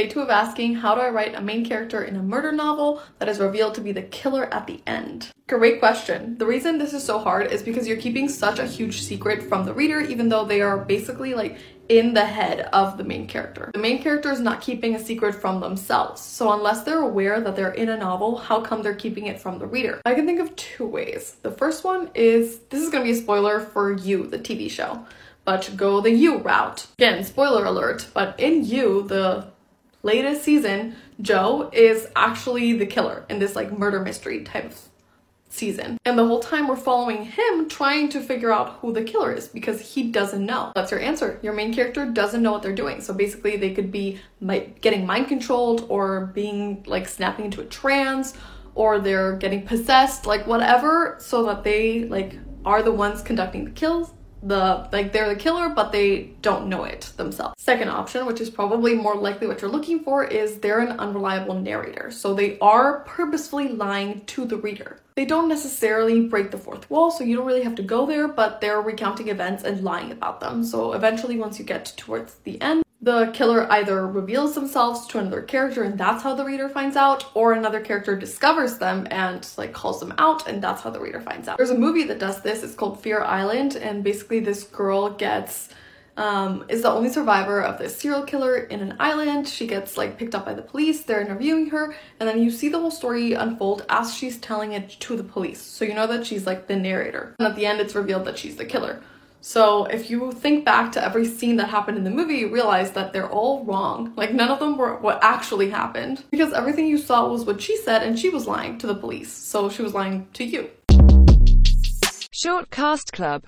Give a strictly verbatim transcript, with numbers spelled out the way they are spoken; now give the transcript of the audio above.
Day two of asking, how do I write a main character in a murder novel that is revealed to be the killer at the end? Great question. The reason this is so hard is because you're keeping such a huge secret from the reader, even though they are basically like in the head of the main character. The main character is not keeping a secret from themselves. So unless they're aware that they're in a novel, how come they're keeping it from the reader? I can think of two ways. The first one is, this is going to be a spoiler for You, the T V show, but go the You route. Again, spoiler alert, but in You, the latest season, Joe is actually the killer in this like murder mystery type of season, and the whole time we're following him trying to figure out who the killer is because he doesn't know. That's your answer. Your main character doesn't know what they're doing, so basically they could be like getting mind controlled or being like snapping into a trance, or they're getting possessed, like whatever, so that they like are the ones conducting the kills. The like they're the killer, but they don't know it themselves. Second option, which is probably more likely what you're looking for, is they're an unreliable narrator, so they are purposefully lying to the reader. They don't necessarily break the fourth wall, so you don't really have to go there, but they're recounting events and lying about them. So eventually, once you get towards the end, the killer either reveals themselves to another character and that's how the reader finds out, or another character discovers them and like calls them out and that's how the reader finds out. There's a movie that does this, it's called Fear Island, and basically this girl gets um is the only survivor of this serial killer in an island. She gets like picked up by the police, they're interviewing her, and then you see the whole story unfold as she's telling it to the police, so you know that she's like the narrator, and at the end it's revealed that she's the killer. So if you think back to every scene that happened in the movie, you realize that they're all wrong. Like none of them were what actually happened, because everything you saw was what she said, and she was lying to the police. So she was lying to you. Shortcast Club.